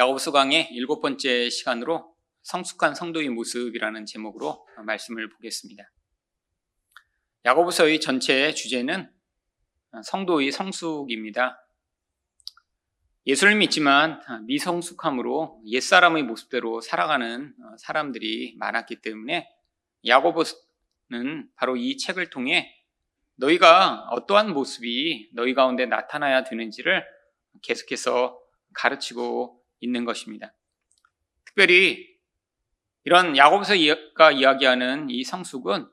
야고보서 강의 7번째 시간으로 성숙한 성도의 모습이라는 제목으로 말씀을 보겠습니다. 야고보서의 전체 주제는 성도의 성숙입니다. 예수를 믿지만 미성숙함으로 옛사람의 모습대로 살아가는 사람들이 많았기 때문에 야고보는 바로 이 책을 통해 너희가 어떠한 모습이 너희 가운데 나타나야 되는지를 계속해서 가르치고 있는 것입니다. 특별히 이런 야고보서가 이야기하는 이 성숙은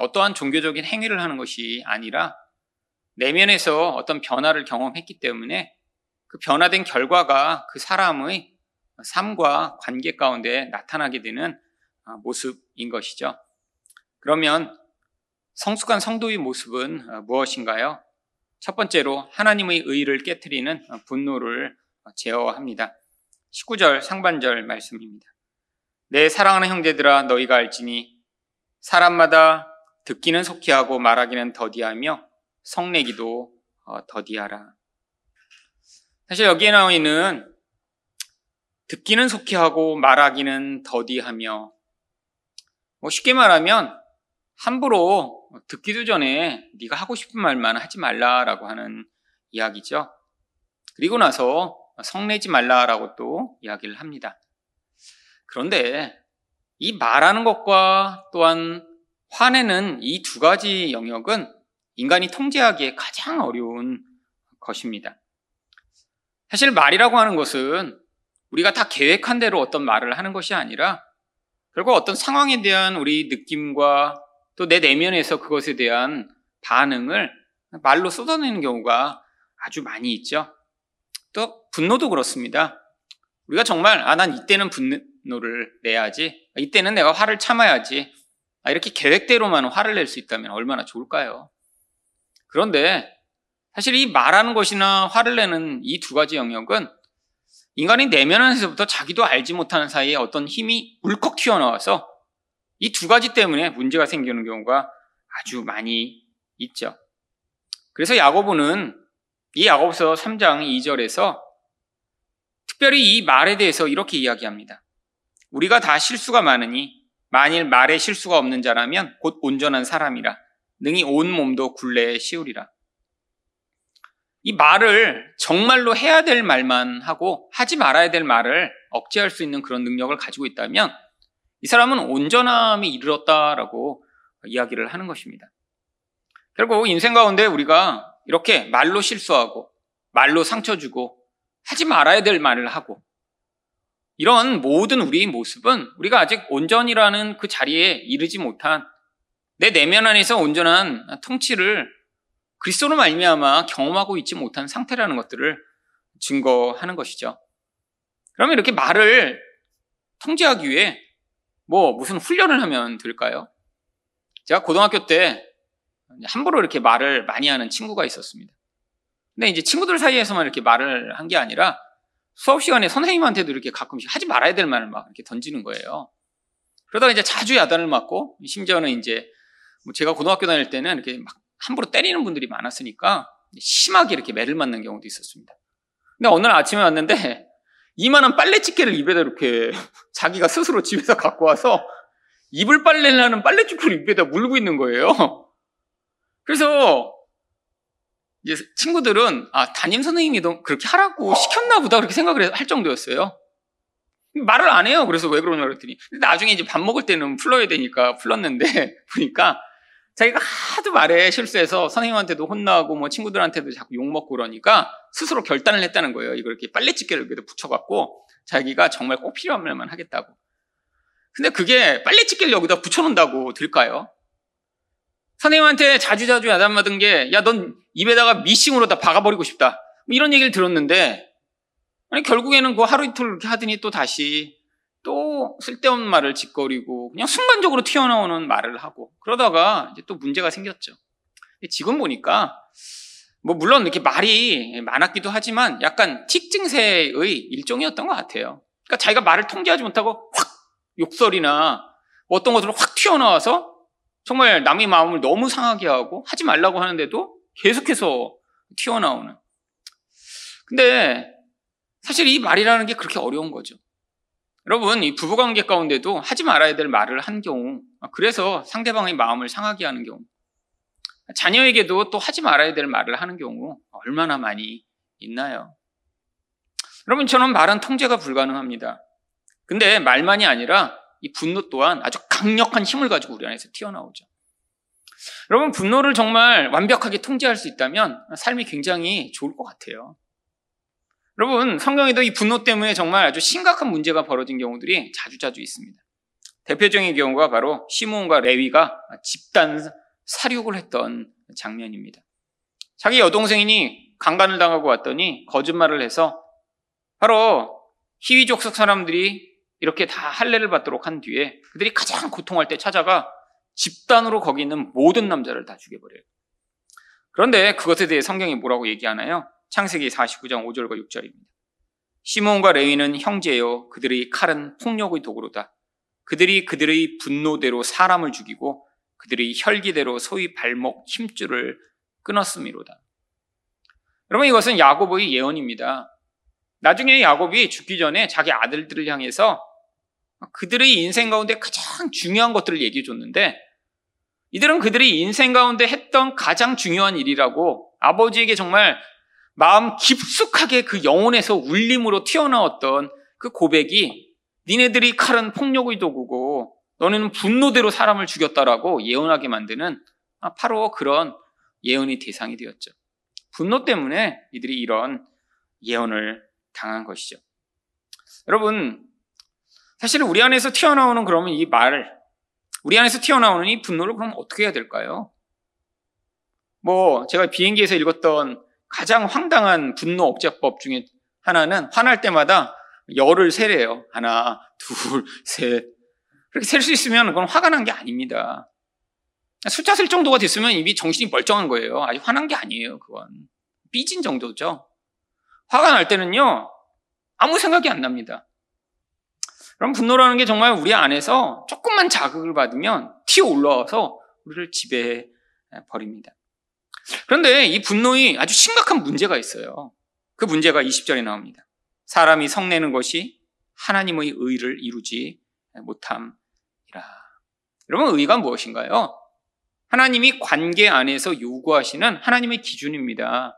어떠한 종교적인 행위를 하는 것이 아니라 내면에서 어떤 변화를 경험했기 때문에 그 변화된 결과가 그 사람의 삶과 관계 가운데 나타나게 되는 모습인 것이죠. 그러면 성숙한 성도의 모습은 무엇인가요? 첫 번째로 하나님의 의를 깨트리는 분노를 제어합니다. 19절 상반절 말씀입니다. 내 사랑하는 형제들아 너희가 알지니 사람마다 듣기는 속히 하고 말하기는 더디하며 성내기도 더디하라. 사실 여기에 나와 있는 듣기는 속히 하고 말하기는 더디하며, 쉽게 말하면 함부로 듣기도 전에 네가 하고 싶은 말만 하지 말라라고 하는 이야기죠. 그리고 나서 성내지 말라라고 또 이야기를 합니다. 그런데 이 말하는 것과 또한 화내는 이 두 가지 영역은 인간이 통제하기에 가장 어려운 것입니다. 사실 말이라고 하는 것은 우리가 다 계획한 대로 어떤 말을 하는 것이 아니라 결국 어떤 상황에 대한 우리 느낌과 또 내 내면에서 그것에 대한 반응을 말로 쏟아내는 경우가 아주 많이 있죠. 또 분노도 그렇습니다. 우리가 정말 난 이때는 분노를 내야지, 이때는 내가 화를 참아야지, 이렇게 계획대로만 화를 낼 수 있다면 얼마나 좋을까요? 그런데 사실 이 말하는 것이나 화를 내는 이 두 가지 영역은 인간이 내면 안에서부터 자기도 알지 못하는 사이에 어떤 힘이 울컥 튀어나와서 이 두 가지 때문에 문제가 생기는 경우가 아주 많이 있죠. 그래서 야고보는 이 야고보서 3장 2절에서 특별히 이 말에 대해서 이렇게 이야기합니다. 우리가 다 실수가 많으니 만일 말에 실수가 없는 자라면 곧 온전한 사람이라 능히 온 몸도 굴레에 씌우리라. 이 말을 정말로 해야 될 말만 하고 하지 말아야 될 말을 억제할 수 있는 그런 능력을 가지고 있다면 이 사람은 온전함에 이르렀다라고 이야기를 하는 것입니다. 결국 인생 가운데 우리가 이렇게 말로 실수하고 말로 상처 주고 하지 말아야 될 말을 하고 이런 모든 우리의 모습은 우리가 아직 온전이라는 그 자리에 이르지 못한 내 내면 안에서 온전한 통치를 그리스도로 말미암아 경험하고 있지 못한 상태라는 것들을 증거하는 것이죠. 그러면 이렇게 말을 통제하기 위해 무슨 훈련을 하면 될까요? 제가 고등학교 때 함부로 이렇게 말을 많이 하는 친구가 있었습니다. 근데 이제 친구들 사이에서만 이렇게 말을 한 게 아니라 수업 시간에 선생님한테도 이렇게 가끔씩 하지 말아야 될 말을 막 이렇게 던지는 거예요. 그러다가 이제 자주 야단을 맞고, 심지어는 이제 제가 고등학교 다닐 때는 이렇게 막 함부로 때리는 분들이 많았으니까 심하게 이렇게 매를 맞는 경우도 있었습니다. 근데 어느 날 아침에 왔는데 이만한 빨래집게를 입에다 이렇게 자기가 스스로 집에서 갖고 와서 이불 빨래를 하는 빨래집게를 입에다 물고 있는 거예요. 그래서 이제 친구들은 담임 선생님이 그렇게 하라고 시켰나 보다 그렇게 생각을 할 정도였어요. 말을 안 해요. 그래서 왜 그러냐고 그랬더니 나중에 이제 밥 먹을 때는 풀러야 되니까 풀렀는데 보니까 자기가 하도 말에 실수해서 선생님한테도 혼나고 친구들한테도 자꾸 욕먹고 그러니까 스스로 결단을 했다는 거예요. 이걸 이렇게 빨래집게를 여기다 붙여갖고 자기가 정말 꼭 필요한 말만 하겠다고. 근데 그게 빨래집게를 여기다 붙여놓는다고 될까요? 선생님한테 자주자주 야단 맞은 게, 넌 입에다가 미싱으로 다 박아버리고 싶다, 이런 얘기를 들었는데, 아니, 결국에는 그 하루 이틀 이렇게 하더니 또 다시 또 쓸데없는 말을 짓거리고, 그냥 순간적으로 튀어나오는 말을 하고, 그러다가 이제 또 문제가 생겼죠. 지금 보니까, 물론 이렇게 말이 많았기도 하지만 약간 틱 증세의 일종이었던 것 같아요. 그러니까 자기가 말을 통제하지 못하고 확 욕설이나 어떤 것으로 확 튀어나와서 정말 남의 마음을 너무 상하게 하고 하지 말라고 하는데도 계속해서 튀어나오는. 근데 사실 이 말이라는 게 그렇게 어려운 거죠. 여러분, 이 부부관계 가운데도 하지 말아야 될 말을 한 경우, 그래서 상대방의 마음을 상하게 하는 경우, 자녀에게도 또 하지 말아야 될 말을 하는 경우 얼마나 많이 있나요? 여러분, 저는 말은 통제가 불가능합니다. 근데 말만이 아니라 이 분노 또한 아주 강력한 힘을 가지고 우리 안에서 튀어나오죠. 여러분, 분노를 정말 완벽하게 통제할 수 있다면 삶이 굉장히 좋을 것 같아요. 여러분, 성경에도 이 분노 때문에 정말 아주 심각한 문제가 벌어진 경우들이 자주자주 있습니다. 대표적인 경우가 바로 시므온과 레위가 집단 살육을 했던 장면입니다. 자기 여동생이 강간을 당하고 왔더니 거짓말을 해서 바로 희위족 속 사람들이 이렇게 다 할례를 받도록 한 뒤에 그들이 가장 고통할 때 찾아가 집단으로 거기 있는 모든 남자를 다 죽여버려요. 그런데 그것에 대해 성경이 뭐라고 얘기하나요? 창세기 49장 5절과 6절입니다. 시므온과 레위는 형제여 그들의 칼은 폭력의 도구로다. 그들이 그들의 분노대로 사람을 죽이고 그들의 혈기대로 소위 발목 힘줄을 끊었음이로다. 여러분, 이것은 야곱의 예언입니다. 나중에 야곱이 죽기 전에 자기 아들들을 향해서 그들의 인생 가운데 가장 중요한 것들을 얘기해 줬는데, 이들은 그들의 인생 가운데 했던 가장 중요한 일이라고 아버지에게 정말 마음 깊숙하게 그 영혼에서 울림으로 튀어나왔던 그 고백이 니네들이 칼은 폭력의 도구고 너네는 분노대로 사람을 죽였다라고 예언하게 만드는 바로 그런 예언의 대상이 되었죠. 분노 때문에 이들이 이런 예언을 당한 것이죠. 여러분, 사실 우리 안에서 튀어나오는 그러면 이 말, 우리 안에서 튀어나오는 이 분노를 그럼 어떻게 해야 될까요? 제가 비행기에서 읽었던 가장 황당한 분노 억제법 중에 하나는 화날 때마다 열을 세래요. 하나, 둘, 셋. 그렇게 셀 수 있으면 그건 화가 난 게 아닙니다. 숫자 셀 정도가 됐으면 이미 정신이 멀쩡한 거예요. 아직 화난 게 아니에요. 그건 삐진 정도죠. 화가 날 때는요, 아무 생각이 안 납니다. 그럼 분노라는 게 정말 우리 안에서 조금만 자극을 받으면 튀어 올라와서 우리를 지배해 버립니다. 그런데 이 분노에 아주 심각한 문제가 있어요. 그 문제가 20절에 나옵니다. 사람이 성내는 것이 하나님의 의를 이루지 못함이라. 여러분, 의가 무엇인가요? 하나님이 관계 안에서 요구하시는 하나님의 기준입니다.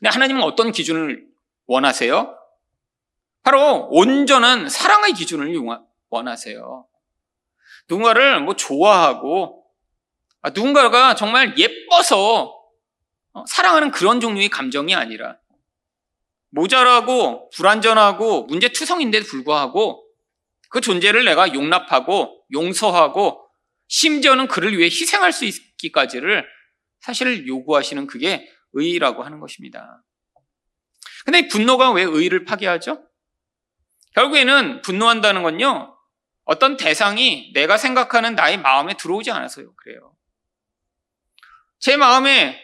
근데 하나님은 어떤 기준을 원하세요? 바로 온전한 사랑의 기준을 원하세요. 누군가를 좋아하고, 누군가가 정말 예뻐서 사랑하는 그런 종류의 감정이 아니라, 모자라고 불완전하고 문제투성인데도 불구하고 그 존재를 내가 용납하고 용서하고 심지어는 그를 위해 희생할 수 있기까지를 사실 요구하시는 그게 의라고 하는 것입니다. 근데 이 분노가 왜 의를 파괴하죠? 결국에는 분노한다는 건요, 어떤 대상이 내가 생각하는 나의 마음에 들어오지 않아서요. 그래요. 제 마음에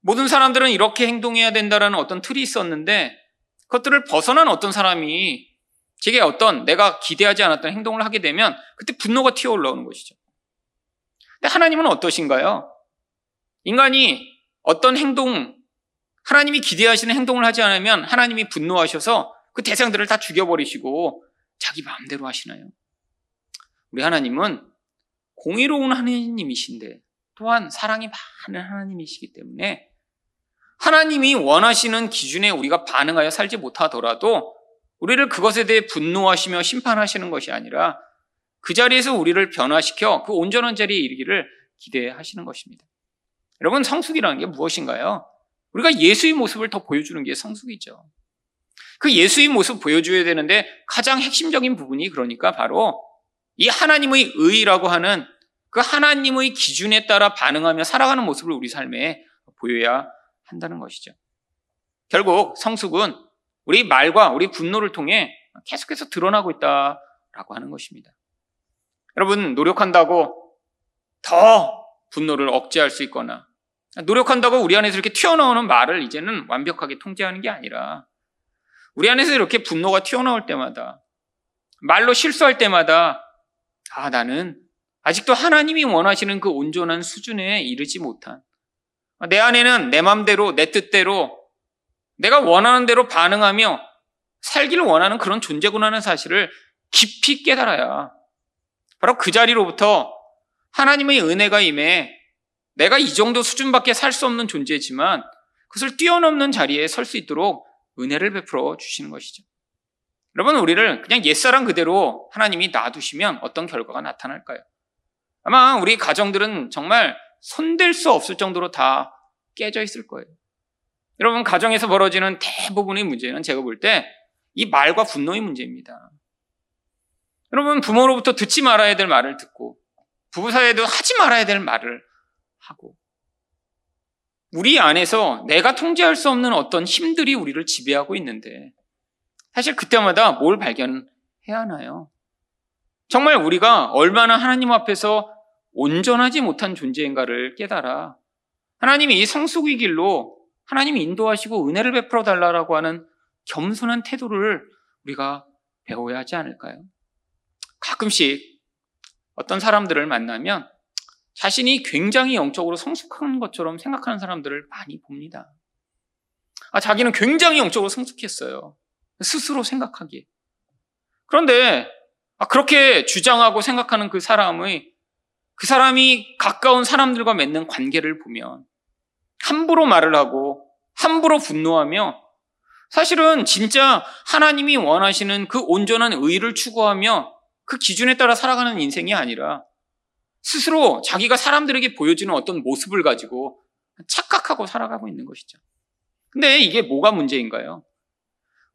모든 사람들은 이렇게 행동해야 된다라는 어떤 틀이 있었는데 그것들을 벗어난 어떤 사람이 제게 어떤 내가 기대하지 않았던 행동을 하게 되면 그때 분노가 튀어 올라오는 것이죠. 근데 하나님은 어떠신가요? 인간이 어떤 행동, 하나님이 기대하시는 행동을 하지 않으면 하나님이 분노하셔서 그 대상들을 다 죽여버리시고 자기 마음대로 하시나요? 우리 하나님은 공의로운 하나님이신데 또한 사랑이 많은 하나님이시기 때문에 하나님이 원하시는 기준에 우리가 반응하여 살지 못하더라도 우리를 그것에 대해 분노하시며 심판하시는 것이 아니라 그 자리에서 우리를 변화시켜 그 온전한 자리에 이르기를 기대하시는 것입니다. 여러분, 성숙이라는 게 무엇인가요? 우리가 예수의 모습을 더 보여주는 게 성숙이죠. 그 예수의 모습 보여줘야 되는데 가장 핵심적인 부분이 그러니까 바로 이 하나님의 의라고 하는 그 하나님의 기준에 따라 반응하며 살아가는 모습을 우리 삶에 보여야 한다는 것이죠. 결국 성숙은 우리 말과 우리 분노를 통해 계속해서 드러나고 있다라고 하는 것입니다. 여러분, 노력한다고 더 분노를 억제할 수 있거나 노력한다고 우리 안에서 이렇게 튀어나오는 말을 이제는 완벽하게 통제하는 게 아니라 우리 안에서 이렇게 분노가 튀어나올 때마다, 말로 실수할 때마다 나는 아직도 하나님이 원하시는 그 온전한 수준에 이르지 못한, 내 안에는 내 맘대로 내 뜻대로 내가 원하는 대로 반응하며 살기를 원하는 그런 존재구나는 사실을 깊이 깨달아야 바로 그 자리로부터 하나님의 은혜가 임해 내가 이 정도 수준밖에 살 수 없는 존재지만 그것을 뛰어넘는 자리에 설 수 있도록 은혜를 베풀어 주시는 것이죠. 여러분, 우리를 그냥 옛사람 그대로 하나님이 놔두시면 어떤 결과가 나타날까요? 아마 우리 가정들은 정말 손댈 수 없을 정도로 다 깨져 있을 거예요. 여러분, 가정에서 벌어지는 대부분의 문제는 제가 볼 때 이 말과 분노의 문제입니다. 여러분, 부모로부터 듣지 말아야 될 말을 듣고 부부 사이에도 하지 말아야 될 말을 하고 우리 안에서 내가 통제할 수 없는 어떤 힘들이 우리를 지배하고 있는데 사실 그때마다 뭘 발견해야 하나요? 정말 우리가 얼마나 하나님 앞에서 온전하지 못한 존재인가를 깨달아 하나님이 이 성숙의 길로 하나님이 인도하시고 은혜를 베풀어 달라고 하는 겸손한 태도를 우리가 배워야 하지 않을까요? 가끔씩 어떤 사람들을 만나면 자신이 굉장히 영적으로 성숙한 것처럼 생각하는 사람들을 많이 봅니다. 자기는 굉장히 영적으로 성숙했어요. 스스로 생각하기에. 그런데 그렇게 주장하고 생각하는 그 사람이 가까운 사람들과 맺는 관계를 보면 함부로 말을 하고 함부로 분노하며 사실은 진짜 하나님이 원하시는 그 온전한 의의를 추구하며 그 기준에 따라 살아가는 인생이 아니라 스스로 자기가 사람들에게 보여주는 어떤 모습을 가지고 착각하고 살아가고 있는 것이죠. 근데 이게 뭐가 문제인가요?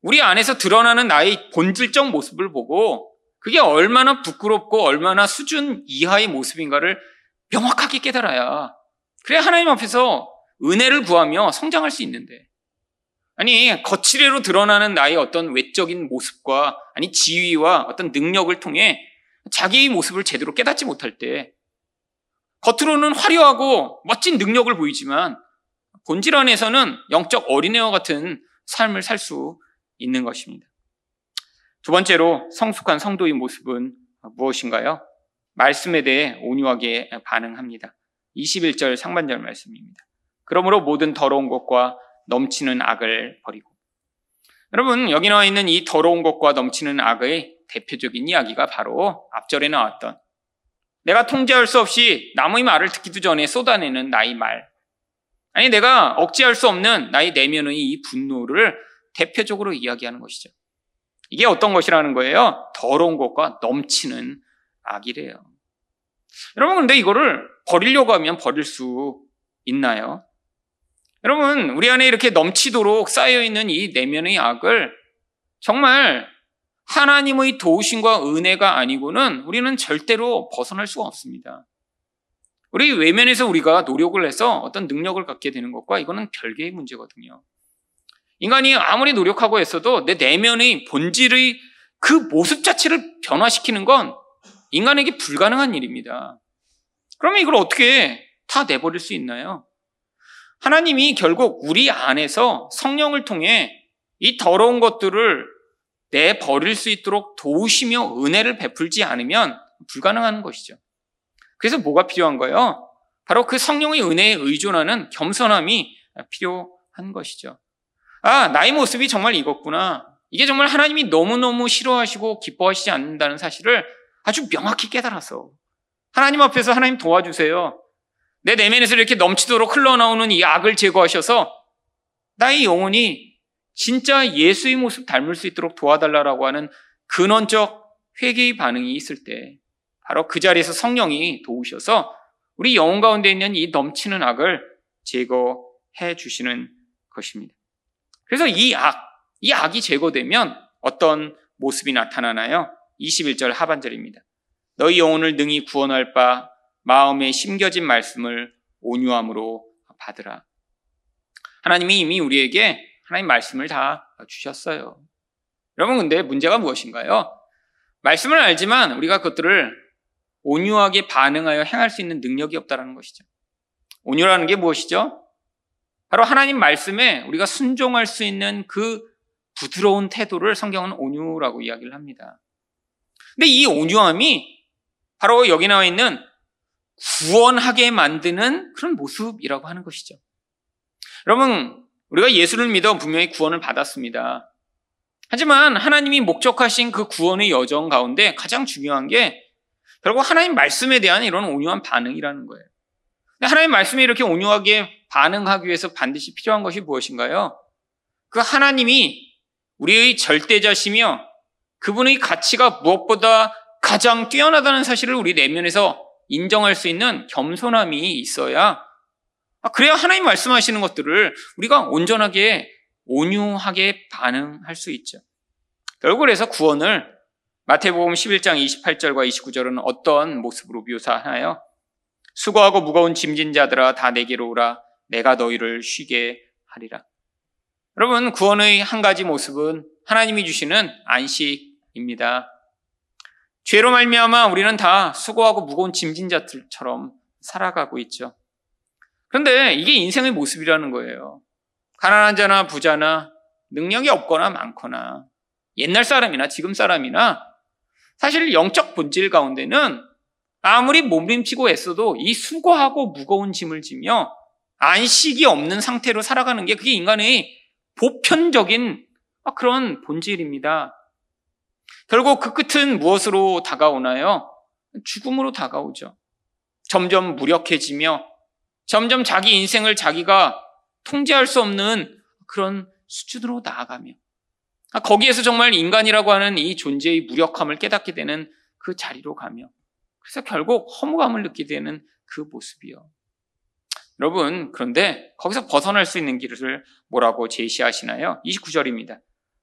우리 안에서 드러나는 나의 본질적 모습을 보고 그게 얼마나 부끄럽고 얼마나 수준 이하의 모습인가를 명확하게 깨달아야 그래야 하나님 앞에서 은혜를 구하며 성장할 수 있는데 거칠애로 드러나는 나의 어떤 외적인 모습과 지위와 어떤 능력을 통해 자기의 모습을 제대로 깨닫지 못할 때 겉으로는 화려하고 멋진 능력을 보이지만 본질 안에서는 영적 어린애와 같은 삶을 살 수 있는 것입니다. 두 번째로 성숙한 성도의 모습은 무엇인가요? 말씀에 대해 온유하게 반응합니다. 21절 상반절 말씀입니다. 그러므로 모든 더러운 것과 넘치는 악을 버리고. 여러분, 여기 나와 있는 이 더러운 것과 넘치는 악의 대표적인 이야기가 바로 앞절에 나왔던 내가 통제할 수 없이 남의 말을 듣기도 전에 쏟아내는 나의 말, 내가 억제할 수 없는 나의 내면의 이 분노를 대표적으로 이야기하는 것이죠. 이게 어떤 것이라는 거예요? 더러운 것과 넘치는 악이래요. 여러분, 근데 이거를 버리려고 하면 버릴 수 있나요? 여러분, 우리 안에 이렇게 넘치도록 쌓여있는 이 내면의 악을 정말 하나님의 도우심과 은혜가 아니고는 우리는 절대로 벗어날 수가 없습니다. 우리 외면에서 우리가 노력을 해서 어떤 능력을 갖게 되는 것과 이거는 별개의 문제거든요. 인간이 아무리 노력하고 했어도 내 내면의 본질의 그 모습 자체를 변화시키는 건 인간에게 불가능한 일입니다. 그러면 이걸 어떻게 다 내버릴 수 있나요? 하나님이 결국 우리 안에서 성령을 통해 이 더러운 것들을 내버릴 수 있도록 도우시며 은혜를 베풀지 않으면 불가능한 것이죠. 그래서 뭐가 필요한 거예요? 바로 그 성령의 은혜에 의존하는 겸손함이 필요한 것이죠. 나의 모습이 정말 이것구나. 이게 정말 하나님이 너무너무 싫어하시고 기뻐하시지 않는다는 사실을 아주 명확히 깨달아서 하나님 앞에서 하나님 도와주세요. 내 내면에서 이렇게 넘치도록 흘러나오는 이 악을 제거하셔서 나의 영혼이 진짜 예수의 모습 닮을 수 있도록 도와달라고 하는 근원적 회개의 반응이 있을 때 바로 그 자리에서 성령이 도우셔서 우리 영혼 가운데 있는 이 넘치는 악을 제거해 주시는 것입니다. 그래서 이 악이 제거되면 어떤 모습이 나타나나요? 21절 하반절입니다. 너희 영혼을 능히 구원할 바 마음에 심겨진 말씀을 온유함으로 받으라. 하나님이 이미 우리에게 하나님 말씀을 다 주셨어요. 여러분, 근데 문제가 무엇인가요? 말씀을 알지만 우리가 그것들을 온유하게 반응하여 행할 수 있는 능력이 없다는 것이죠. 온유라는 게 무엇이죠? 바로 하나님 말씀에 우리가 순종할 수 있는 그 부드러운 태도를 성경은 온유라고 이야기를 합니다. 근데 이 온유함이 바로 여기 나와 있는 구원하게 만드는 그런 모습이라고 하는 것이죠. 여러분, 우리가 예수를 믿어 분명히 구원을 받았습니다. 하지만 하나님이 목적하신 그 구원의 여정 가운데 가장 중요한 게 결국 하나님 말씀에 대한 이런 온유한 반응이라는 거예요. 근데 하나님 말씀에 이렇게 온유하게 반응하기 위해서 반드시 필요한 것이 무엇인가요? 그 하나님이 우리의 절대자시며 그분의 가치가 무엇보다 가장 뛰어나다는 사실을 우리 내면에서 인정할 수 있는 겸손함이 있어야, 그래야 하나님 말씀하시는 것들을 우리가 온전하게 온유하게 반응할 수 있죠. 결국 그래서 구원을 마태복음 11장 28절과 29절은 어떤 모습으로 묘사하나요? 수고하고 무거운 짐진 자들아 다 내게로 오라 내가 너희를 쉬게 하리라. 여러분, 구원의 한 가지 모습은 하나님이 주시는 안식입니다. 죄로 말미암아 우리는 다 수고하고 무거운 짐진 자들처럼 살아가고 있죠. 그런데 이게 인생의 모습이라는 거예요. 가난한 자나 부자나 능력이 없거나 많거나 옛날 사람이나 지금 사람이나 사실 영적 본질 가운데는 아무리 몸림치고 애써도 이 수고하고 무거운 짐을 지며 안식이 없는 상태로 살아가는 게 그게 인간의 보편적인 그런 본질입니다. 결국 그 끝은 무엇으로 다가오나요? 죽음으로 다가오죠. 점점 무력해지며 점점 자기 인생을 자기가 통제할 수 없는 그런 수준으로 나아가며 거기에서 정말 인간이라고 하는 이 존재의 무력함을 깨닫게 되는 그 자리로 가며 그래서 결국 허무감을 느끼게 되는 그 모습이요. 여러분, 그런데 거기서 벗어날 수 있는 길을 뭐라고 제시하시나요? 29절입니다.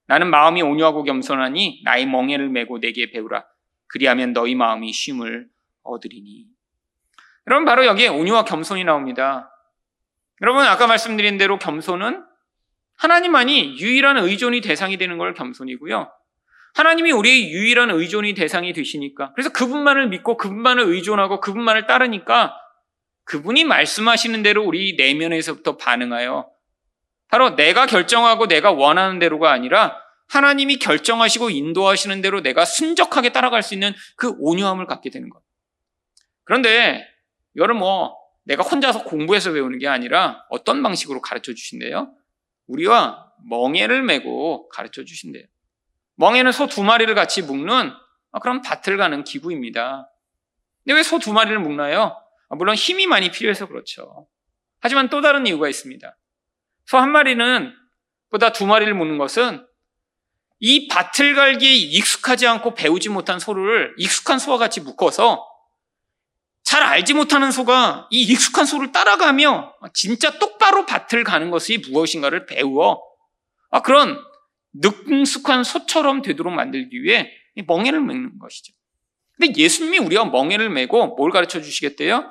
나는 마음이 온유하고 겸손하니 나의 멍에를 메고 내게 배우라. 그리하면 너희 마음이 쉼을 얻으리니. 여러분, 바로 여기에 온유와 겸손이 나옵니다. 여러분, 아까 말씀드린 대로 겸손은 하나님만이 유일한 의존이 대상이 되는 걸 겸손이고요. 하나님이 우리의 유일한 의존이 대상이 되시니까 그래서 그분만을 믿고 그분만을 의존하고 그분만을 따르니까 그분이 말씀하시는 대로 우리 내면에서부터 반응하여 바로 내가 결정하고 내가 원하는 대로가 아니라 하나님이 결정하시고 인도하시는 대로 내가 순적하게 따라갈 수 있는 그 온유함을 갖게 되는 것. 그런데 이거를 내가 혼자서 공부해서 배우는 게 아니라 어떤 방식으로 가르쳐 주신대요? 우리와 멍에를 메고 가르쳐 주신대요. 멍에는 소 두 마리를 같이 묶는 그런 밭을 가는 기구입니다. 근데 왜 소 두 마리를 묶나요? 물론 힘이 많이 필요해서 그렇죠. 하지만 또 다른 이유가 있습니다. 소 한 마리는 보다 두 마리를 묶는 것은 이 밭을 갈기에 익숙하지 않고 배우지 못한 소를 익숙한 소와 같이 묶어서 잘 알지 못하는 소가 이 익숙한 소를 따라가며 진짜 똑바로 밭을 가는 것이 무엇인가를 배워 그런 능숙한 소처럼 되도록 만들기 위해 멍에를 메는 것이죠. 근데 예수님이 우리와 멍에를 메고 뭘 가르쳐 주시겠대요?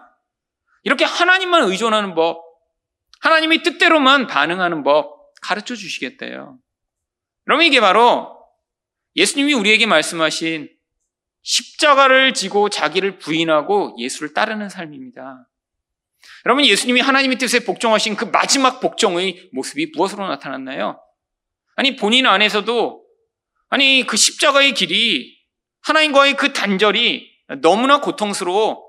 이렇게 하나님만 의존하는 법, 하나님의 뜻대로만 반응하는 법 가르쳐 주시겠대요. 그러면 이게 바로 예수님이 우리에게 말씀하신 십자가를 지고 자기를 부인하고 예수를 따르는 삶입니다. 여러분, 예수님이 하나님의 뜻에 복종하신 그 마지막 복종의 모습이 무엇으로 나타났나요? 본인 안에서도 그 십자가의 길이 하나님과의 그 단절이 너무나 고통스러워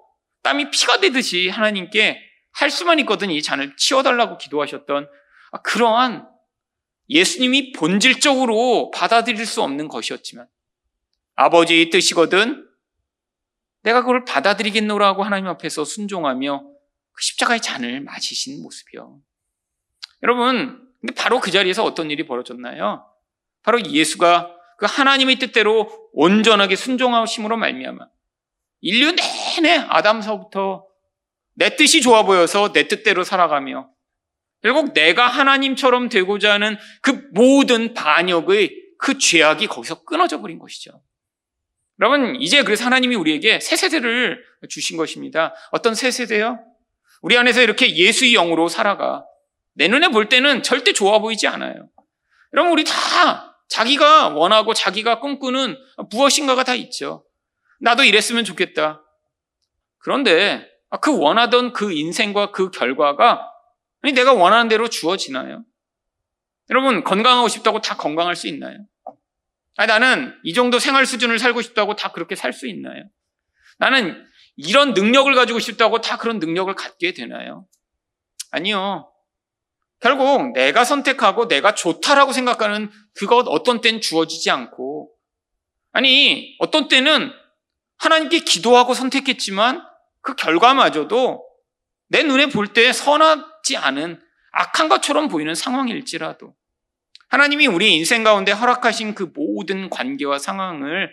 땀이 피가 되듯이 하나님께 할 수만 있거든 이 잔을 치워달라고 기도하셨던 그러한 예수님이 본질적으로 받아들일 수 없는 것이었지만 아버지의 뜻이거든 내가 그걸 받아들이겠노라고 하나님 앞에서 순종하며 그 십자가의 잔을 마시신 모습이요. 여러분, 근데 바로 그 자리에서 어떤 일이 벌어졌나요? 바로 예수가 그 하나님의 뜻대로 온전하게 순종하심으로 말미암아 인류 내내 아담서부터 내 뜻이 좋아 보여서 내 뜻대로 살아가며 결국 내가 하나님처럼 되고자 하는 그 모든 반역의 그 죄악이 거기서 끊어져 버린 것이죠. 여러분, 이제 그래서 하나님이 우리에게 새 세대를 주신 것입니다. 어떤 새 세대요? 우리 안에서 이렇게 예수의 영으로 살아가 내 눈에 볼 때는 절대 좋아 보이지 않아요. 여러분, 우리 다 자기가 원하고 자기가 꿈꾸는 무엇인가가 다 있죠. 나도 이랬으면 좋겠다. 그런데 그 원하던 그 인생과 그 결과가 내가 원하는 대로 주어지나요? 여러분, 건강하고 싶다고 다 건강할 수 있나요? 나는 이 정도 생활 수준을 살고 싶다고 다 그렇게 살 수 있나요? 나는 이런 능력을 가지고 싶다고 다 그런 능력을 갖게 되나요? 아니요. 결국 내가 선택하고 내가 좋다라고 생각하는 그것 어떤 때는 주어지지 않고, 아니 어떤 때는 하나님께 기도하고 선택했지만 그 결과마저도 내 눈에 볼 때 선하지 않은 악한 것처럼 보이는 상황일지라도 하나님이 우리 인생 가운데 허락하신 그 모든 관계와 상황을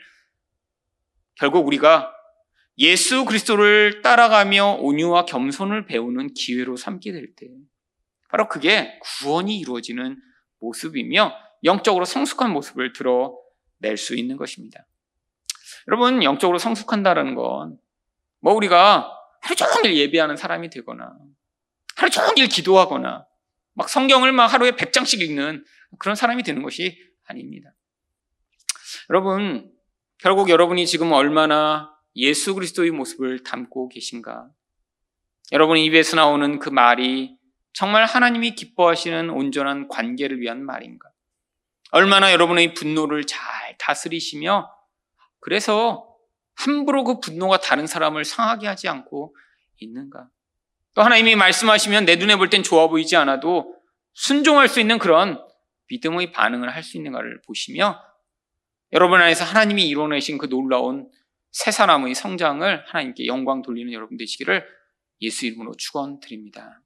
결국 우리가 예수 그리스도를 따라가며 온유와 겸손을 배우는 기회로 삼게 될 때 바로 그게 구원이 이루어지는 모습이며 영적으로 성숙한 모습을 드러낼 수 있는 것입니다. 여러분, 영적으로 성숙한다는 건 뭐 우리가 하루 종일 예배하는 사람이 되거나 하루 종일 기도하거나 막 성경을 막 하루에 100장씩 읽는 그런 사람이 되는 것이 아닙니다. 여러분, 결국 여러분이 지금 얼마나 예수 그리스도의 모습을 담고 계신가? 여러분의 입에서 나오는 그 말이 정말 하나님이 기뻐하시는 온전한 관계를 위한 말인가? 얼마나 여러분의 분노를 잘 다스리시며 그래서 함부로 그 분노가 다른 사람을 상하게 하지 않고 있는가? 또 하나님이 말씀하시면 내 눈에 볼 땐 좋아 보이지 않아도 순종할 수 있는 그런 믿음의 반응을 할 수 있는가를 보시며 여러분 안에서 하나님이 이뤄내신 그 놀라운 새 사람의 성장을 하나님께 영광 돌리는 여러분 되시기를 예수 이름으로 축원드립니다.